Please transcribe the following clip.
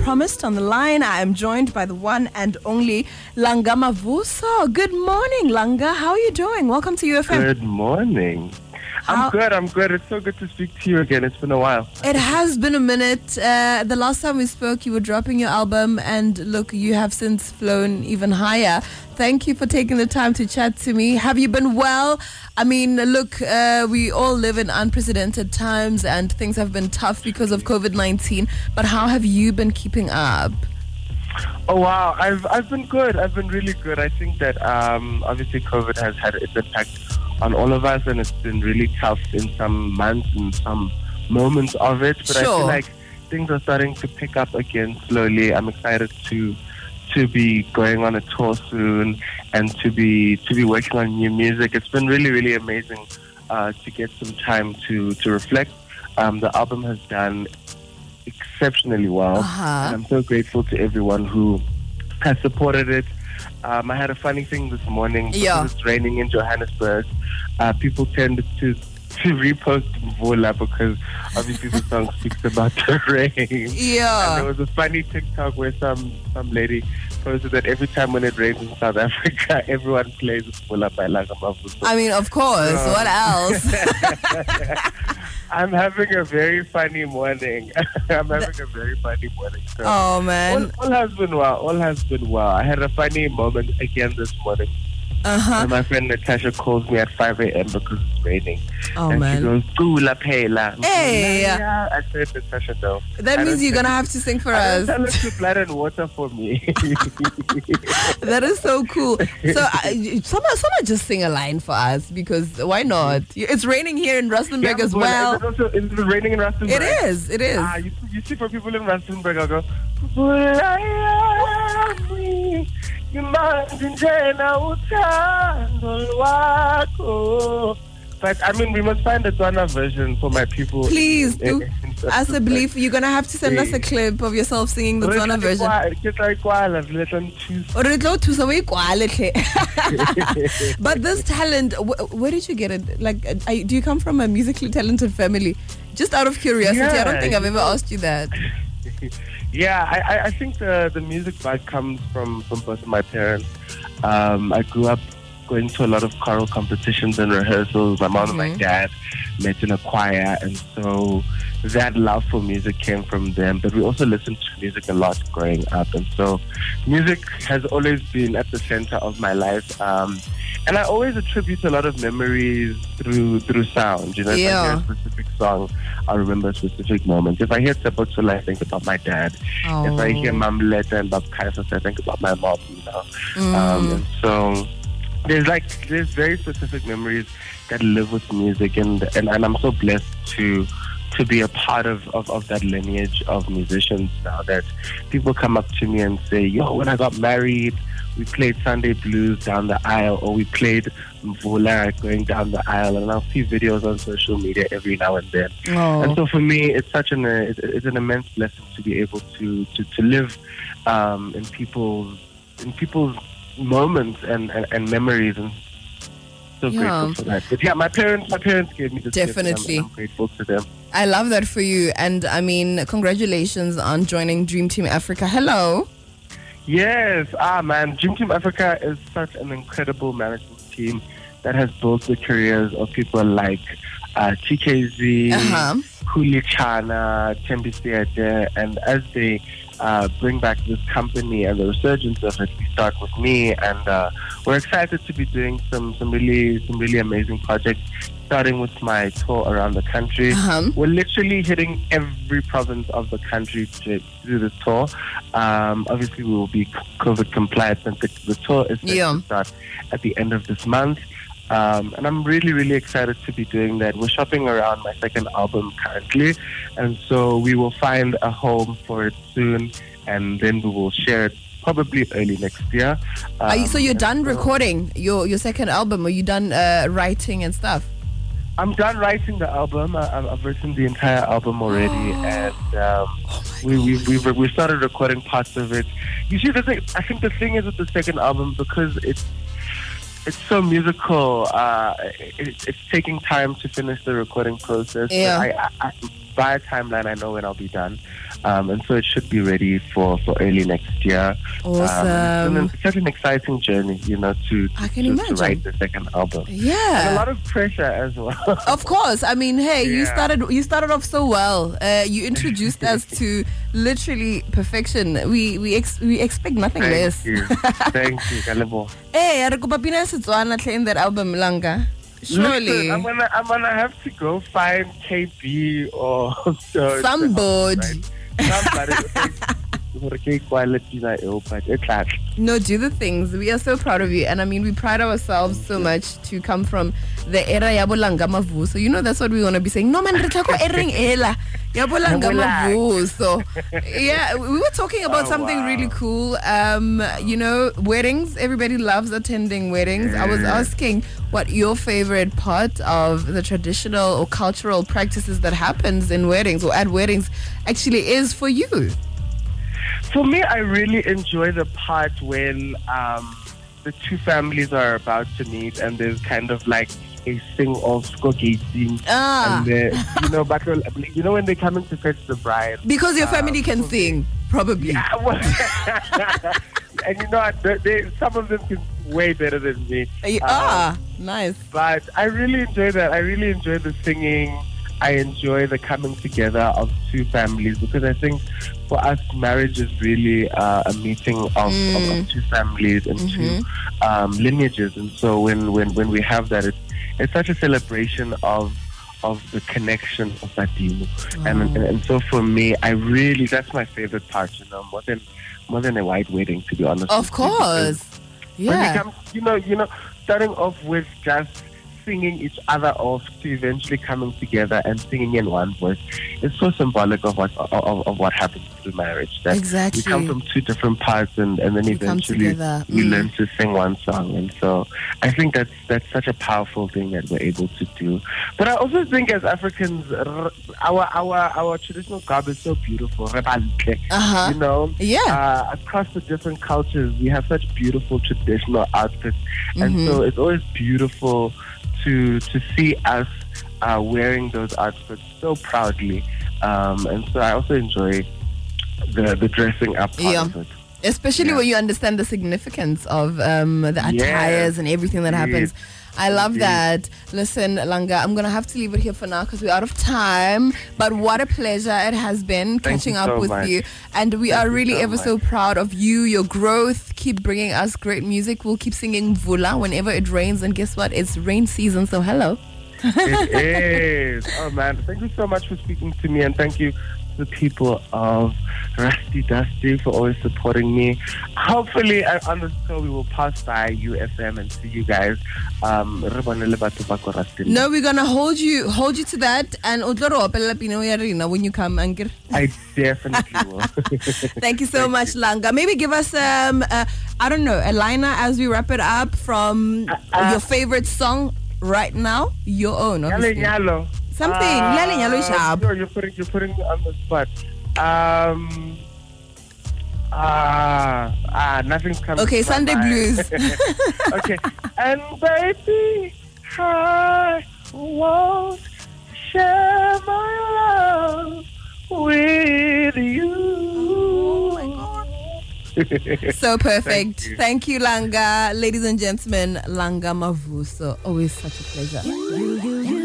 Promised on the line, I am joined by the one and only Langa Mavuso. Good morning, Langa. How are you doing? Welcome to UFM. Good morning. I'm good. It's so good to speak to you again. It's been a while. It has been a minute. The last time we spoke, you were dropping your album, and look, you have since flown even higher. Thank you for taking the time to chat to me. Have you been well? I mean, look, we all live in unprecedented times, and things have been tough because of COVID-19. But how have you been keeping up? Oh wow, I've been good. I've been really good. I think that obviously COVID has had its impact on all of us, and it's been really tough in some months and some moments of it. But sure, I feel like things are starting to pick up again slowly. I'm excited to be going on a tour soon and to be working on new music. It's been really, really amazing to get some time to reflect. The album has done exceptionally well. And I'm so grateful to everyone who has supported it. I had a funny thing this morning because it's raining in Johannesburg. People tend to repost Vula because obviously the song speaks about the rain. Yeah. And there was a funny TikTok where some lady posted that every time when it rains in South Africa, everyone plays Pula pela. I mean, of course. What else? I'm having a very funny morning. So oh, man. All has been well. I had a funny moment again this morning. And my friend Natasha calls me at 5 a.m. because it's raining. Oh, and man. She goes, Pula pela. Hey. I said, Natasha, no. That means you're going to have to sing for us. Tell her to blood and water for me. That is so cool. So, someone just sing a line for us, because why not? It's raining here in Rustenburg as well. Is it raining in Rustenburg? It is. You see, for people in Rustenburg, I'll go, but I mean, we must find a Tswana version for my people. Please do. As a belief, you're going to have to send us a clip of yourself singing the Tswana version. But this talent, where did you get it? Like, do you come from a musically talented family? Just out of curiosity, I don't think I've ever asked you that. Yeah, I think the music bug comes from both of my parents. I grew up going to a lot of choral competitions and rehearsals. My mom and my dad met in a choir, and so that love for music came from them. But we also listened to music a lot growing up, and so music has always been at the center of my life. And I always attribute a lot of memories through sound. You know, if I hear a specific song, I remember a specific moment. If I hear Tepo Tula, I think about my dad. Oh. If I hear Mama Letta and Bob Kaiser, I think about my mom. You know, and so there's very specific memories that live with music, and I'm so blessed to be a part of that lineage of musicians now, that people come up to me and say, yo, when I got married, we played Sunday Blues down the aisle, or we played Vula going down the aisle, and I'll see videos on social media every now and then. Oh. And so for me, it's an immense blessing to be able to live in people's moments and memories, and so grateful for that. But my parents gave me this definitely gift. I'm grateful to them. I love that for you, and I mean, congratulations on joining Dream Team Africa. Hello. Yes, man, Dream Team Africa is such an incredible management team that has built the careers of people like TKZ, Kuli, Chana, Tembi, and as they bring back this company and the resurgence of it, we start with me, and we're excited to be doing some really amazing projects, starting with my tour around the country. We're literally hitting every province of the country to do this tour. Obviously we will be COVID compliant, and the tour is set to start at the end of this month. And I'm really, really excited to be doing that. We're shopping around my second album currently, and so we will find a home for it soon, and then we will share it probably early next year. So you're done recording your second album? Are you done writing and stuff? I'm done writing the album. I've written the entire album already, and we started recording parts of it. You see, I think the thing is with the second album, because it's so musical. It's taking time to finish the recording process. Yeah. I, by a timeline, I know when I'll be done, and so it should be ready for early next year. Awesome! It's such an exciting journey, to write the second album. Yeah, and a lot of pressure as well. Of course, I mean, hey, yeah. You started off so well. You introduced us to literally perfection. We expect nothing less. Thank you, Kalebo. Hey, Arikupapina Setswana in that album, Langa. Surely. Listen, I'm gonna have to go find KB or somebody. No, do the things. We are so proud of you, and I mean, we pride ourselves so much to come from the era ya Langa Mavuso. That's what we want to be saying. No man, era ya Langa Mavuso. Yeah, we were talking about something really cool. Weddings. Everybody loves attending weddings. I was asking what your favorite part of the traditional or cultural practices that happens in weddings or at weddings actually is for you. For me, I really enjoy the part when the two families are about to meet and there's kind of like a sing-off, but when they come in to fetch the bride. Because your family can sing, probably. Yeah, well, and some of them can sing way better than me. Nice. But I really enjoy that. I really enjoy the singing. I enjoy the coming together of two families, because I think for us, marriage is really a meeting of two families and two lineages. And so when we have that, it's such a celebration of the connection of that deal. Oh. And so for me, that's my favorite part, more than a white wedding, to be honest. Of course. Yeah. When it comes, starting off with just singing each other off to eventually coming together and singing in one voice. It's so symbolic of what happens through marriage. That exactly. We come from two different parts and then eventually we learn to sing one song. And so I think that's such a powerful thing that we're able to do. But I also think as Africans, our traditional garb is so beautiful. Uh-huh. Across the different cultures, we have such beautiful traditional outfits. And so it's always beautiful to see us wearing those outfits so proudly, and so I also enjoy the dressing up part of it. Especially when you understand the significance of the attires and everything that happens. I love that. Listen, Langa, I'm going to have to leave it here for now because we're out of time. But what a pleasure it has been catching up with you. And we are really ever so proud of you, your growth. Keep bringing us great music. We'll keep singing Vula whenever it rains. And guess what? It's rain season, so hello. It is. Oh, man. Thank you so much for speaking to me. And thank you to the people of Rusty Dusty for always supporting me. Hopefully, on this show, we will pass by UFM and see you guys. No, we're gonna hold you to that, and when you come, Angir. I definitely will. Thank you so much, Langa. Maybe give us a liner as we wrap it up from your favorite song right now, your own. Obviously. Something. Sure, you're putting me on the spot. Nothing's coming. Okay, Sunday blues. Okay. And baby, I won't share my love with you. Oh my God. So perfect. Thank you, Langa. Ladies and gentlemen, Langa Mavuso. Always such a pleasure.